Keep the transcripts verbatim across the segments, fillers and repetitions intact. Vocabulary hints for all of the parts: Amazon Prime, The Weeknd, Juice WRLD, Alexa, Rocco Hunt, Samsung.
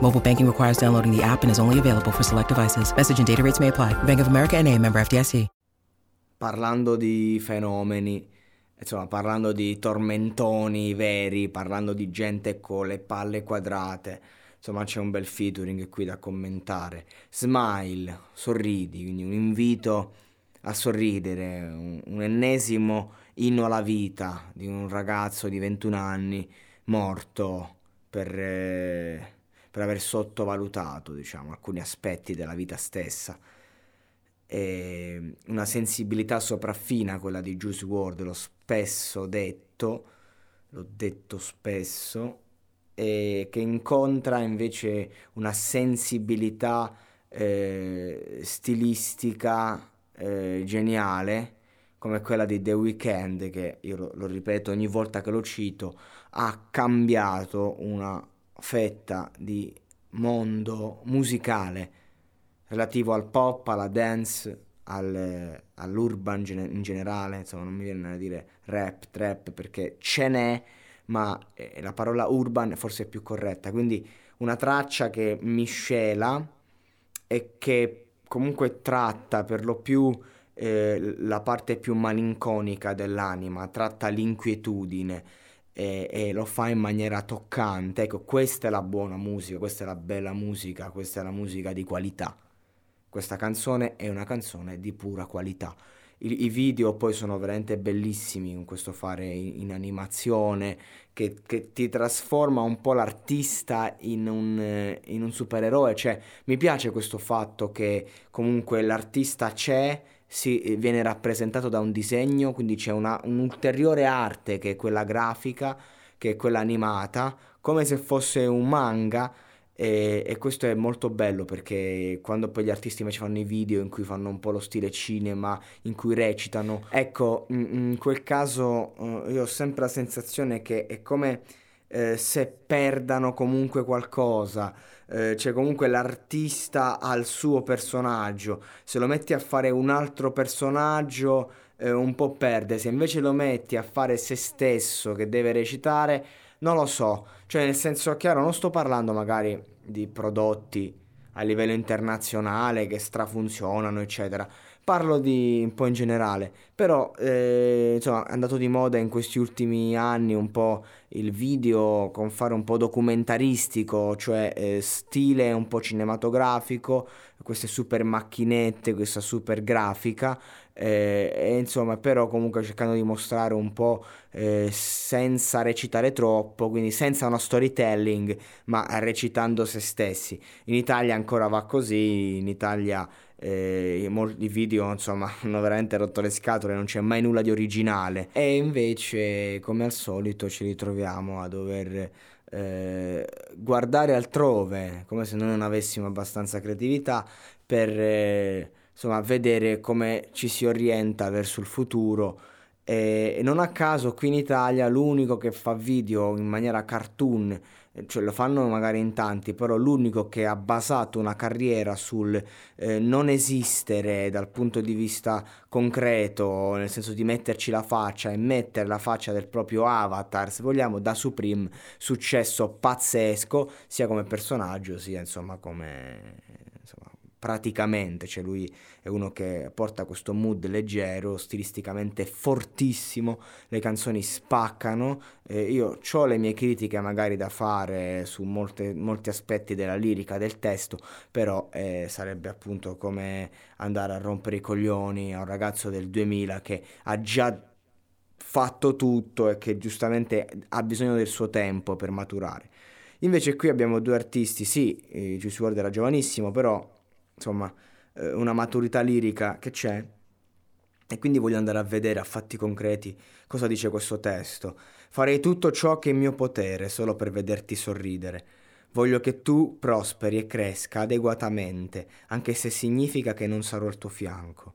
Mobile banking requires downloading the app and is only available for select devices. Message and data rates may apply. Bank of America N A, member F D I C. Parlando di fenomeni, insomma, parlando di tormentoni veri, parlando di gente con le palle quadrate, insomma, c'è un bel featuring qui da commentare. Smile, sorridi, quindi un invito a sorridere, un, un ennesimo inno alla vita di un ragazzo di ventuno anni morto per, eh, per aver sottovalutato, diciamo, alcuni aspetti della vita stessa. E una sensibilità sopraffina quella di Juice WRLD, l'ho spesso detto, l'ho detto spesso, e che incontra invece una sensibilità eh, stilistica eh, geniale come quella di The Weeknd, che io lo, lo ripeto ogni volta che lo cito, ha cambiato una fetta di mondo musicale relativo al pop, alla dance, al, all'urban gen- in generale, insomma non mi viene a dire rap, trap, perché ce n'è, ma eh, la parola urban forse è più corretta. Quindi una traccia che miscela e che comunque tratta per lo più eh, la parte più malinconica dell'anima, tratta l'inquietudine e, e lo fa in maniera toccante. Ecco, questa è la buona musica, questa è la bella musica, questa è la musica di qualità. Questa canzone è una canzone di pura qualità. I, i video poi sono veramente bellissimi, con questo fare in, in animazione che, che ti trasforma un po' l'artista in un, in un supereroe. Cioè, mi piace questo fatto che comunque l'artista c'è, si, viene rappresentato da un disegno, quindi c'è una, un'ulteriore arte che è quella grafica, che è quella animata, come se fosse un manga. E, e questo è molto bello, perché quando poi gli artisti invece fanno i video in cui fanno un po' lo stile cinema, in cui recitano, ecco, in, in quel caso eh, io ho sempre la sensazione che è come eh, se perdano comunque qualcosa, eh, cioè comunque l'artista ha il suo personaggio, se lo metti a fare un altro personaggio eh, un po' perde, se invece lo metti a fare se stesso che deve recitare, non lo so, cioè nel senso chiaro, non sto parlando magari di prodotti a livello internazionale che strafunzionano eccetera, parlo di un po' in generale, però eh, insomma è andato di moda in questi ultimi anni un po' il video con fare un po' documentaristico, cioè eh, stile un po' cinematografico, queste super macchinette, questa super grafica, Eh, e insomma però comunque cercando di mostrare un po' eh, senza recitare troppo, quindi senza uno storytelling, ma recitando se stessi. In Italia ancora va così, in Italia eh, molti video insomma hanno veramente rotto le scatole, non c'è mai nulla di originale, e invece come al solito ci ritroviamo a dover eh, guardare altrove, come se noi non avessimo abbastanza creatività per... Eh, insomma vedere come ci si orienta verso il futuro E non a caso qui in Italia l'unico che fa video in maniera cartoon, cioè lo fanno magari in tanti, però l'unico che ha basato una carriera sul eh, non esistere dal punto di vista concreto, nel senso di metterci la faccia e mettere la faccia del proprio avatar, se vogliamo, da Supreme, successo pazzesco sia come personaggio sia insomma come insomma, praticamente, cioè lui è uno che porta questo mood leggero, stilisticamente fortissimo, le canzoni spaccano. Eh, io ho le mie critiche magari da fare su molte, molti aspetti della lirica, del testo, però eh, sarebbe appunto come andare a rompere i coglioni a un ragazzo del duemila che ha già fatto tutto e che giustamente ha bisogno del suo tempo per maturare. Invece qui abbiamo due artisti, sì, eh, Juice WRLD era giovanissimo, però insomma una maturità lirica che c'è, e quindi voglio andare a vedere a fatti concreti cosa dice questo testo. Farei tutto ciò che è in mio potere solo per vederti sorridere. Voglio che tu prosperi e cresca adeguatamente, anche se significa che non sarò al tuo fianco.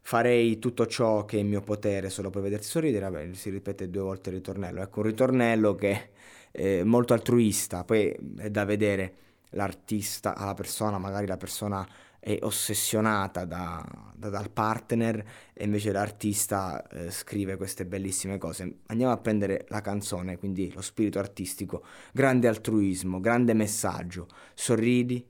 Farei tutto ciò che è in mio potere solo per vederti sorridere. Vabbè, si ripete due volte il ritornello. Ecco, un ritornello che è molto altruista, poi è da vedere l'artista alla persona, magari la persona è ossessionata da, da, dal partner e invece l'artista eh, scrive queste bellissime cose. Andiamo a prendere la canzone, quindi lo spirito artistico, grande altruismo, grande messaggio. Sorridi,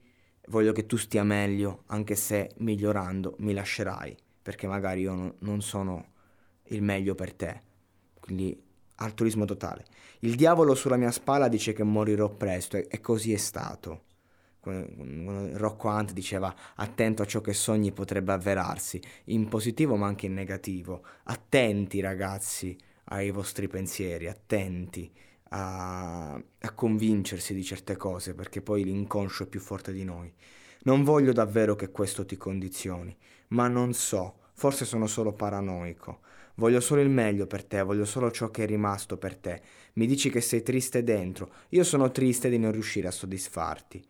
voglio che tu stia meglio, anche se migliorando mi lascerai, perché magari io no, non sono il meglio per te. Quindi altruismo totale. Il diavolo sulla mia spalla dice che morirò presto, e, e così è stato. Rocco Hunt diceva: attento a ciò che sogni, potrebbe avverarsi in positivo ma anche in negativo. Attenti ragazzi ai vostri pensieri, attenti a, a convincersi di certe cose, perché poi l'inconscio è più forte di noi. Non voglio davvero che questo ti condizioni, ma non so, forse sono solo paranoico. Voglio solo il meglio per te, voglio solo ciò che è rimasto per te. Mi dici che sei triste dentro, io sono triste di non riuscire a soddisfarti.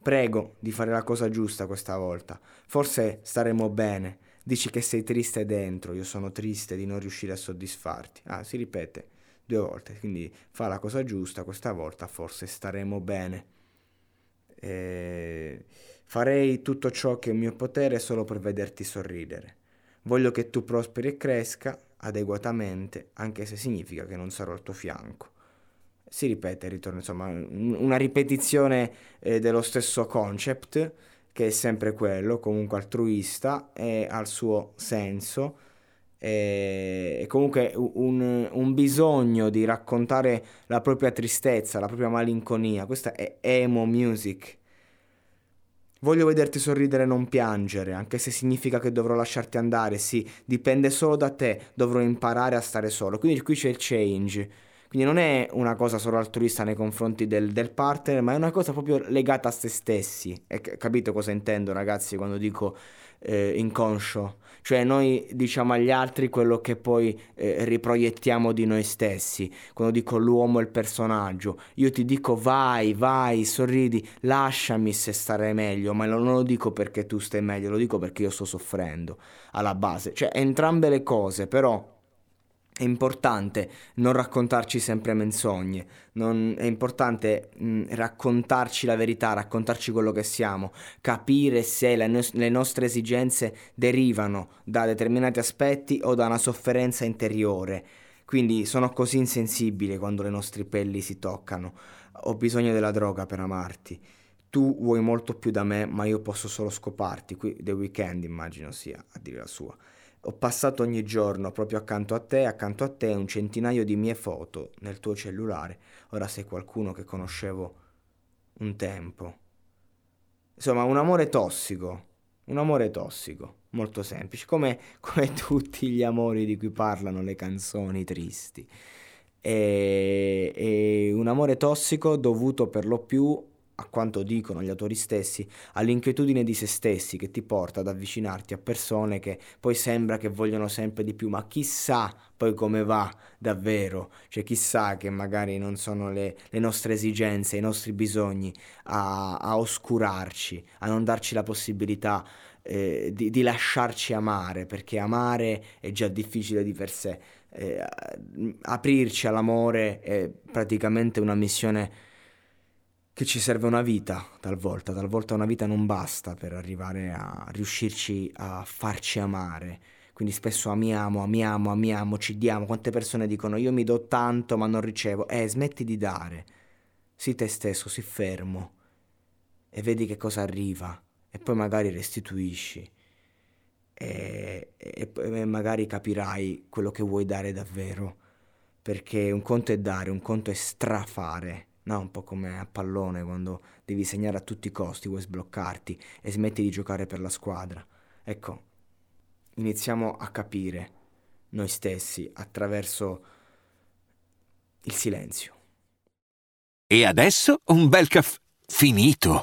Prego di fare la cosa giusta questa volta, forse staremo bene. Dici che sei triste dentro, io sono triste di non riuscire a soddisfarti. Ah, si ripete due volte, quindi fa la cosa giusta questa volta, forse staremo bene. E... farei tutto ciò che è in mio potere solo per vederti sorridere. Voglio che tu prosperi e cresca adeguatamente, anche se significa che non sarò al tuo fianco. Si ripete, ritorno, insomma, una ripetizione eh, dello stesso concept, che è sempre quello, comunque altruista e al suo senso, e comunque un, un bisogno di raccontare la propria tristezza, la propria malinconia. Questa è emo music. Voglio vederti sorridere e non piangere, anche se significa che dovrò lasciarti andare, sì, dipende solo da te, dovrò imparare a stare solo. Quindi qui c'è il change. Quindi non è una cosa solo altruista nei confronti del, del partner, ma è una cosa proprio legata a se stessi. E capito cosa intendo, ragazzi, quando dico eh, inconscio? Cioè noi diciamo agli altri quello che poi eh, riproiettiamo di noi stessi. Quando dico l'uomo è il personaggio, io ti dico vai, vai, sorridi, lasciami se starei meglio, ma non lo dico perché tu stai meglio, lo dico perché io sto soffrendo alla base. Cioè entrambe le cose, però... è importante non raccontarci sempre menzogne, non, è importante mh, raccontarci la verità, raccontarci quello che siamo, capire se le, no- le nostre esigenze derivano da determinati aspetti o da una sofferenza interiore. Quindi sono così insensibile quando le nostre pelli si toccano. Ho bisogno della droga per amarti. Tu vuoi molto più da me, ma io posso solo scoparti. Qui The Weeknd immagino sia a dire la sua. Ho passato ogni giorno proprio accanto a te, accanto a te un centinaio di mie foto nel tuo cellulare. Ora sei qualcuno che conoscevo un tempo. Insomma, un amore tossico, un amore tossico, molto semplice, come, come tutti gli amori di cui parlano le canzoni tristi. E, e un amore tossico dovuto per lo più, a quanto dicono gli autori stessi, all'inquietudine di se stessi, che ti porta ad avvicinarti a persone che poi sembra che vogliono sempre di più, ma chissà poi come va davvero, cioè chissà che magari non sono le, le nostre esigenze, i nostri bisogni a, a oscurarci, a non darci la possibilità eh, di, di lasciarci amare, perché amare è già difficile di per sé. eh, aprirci all'amore è praticamente una missione che ci serve una vita talvolta, talvolta una vita non basta per arrivare a riuscirci a farci amare. Quindi spesso amiamo, amiamo, amiamo, ci diamo. Quante persone dicono io mi do tanto ma non ricevo. Eh, smetti di dare. Sii te stesso, sii fermo e vedi che cosa arriva. E poi magari restituisci. E, e, e magari capirai quello che vuoi dare davvero. Perché un conto è dare, un conto è strafare. No, un po' come a pallone quando devi segnare a tutti i costi, vuoi sbloccarti e smetti di giocare per la squadra. Ecco. Iniziamo a capire noi stessi attraverso il silenzio. E adesso un bel caffè finito.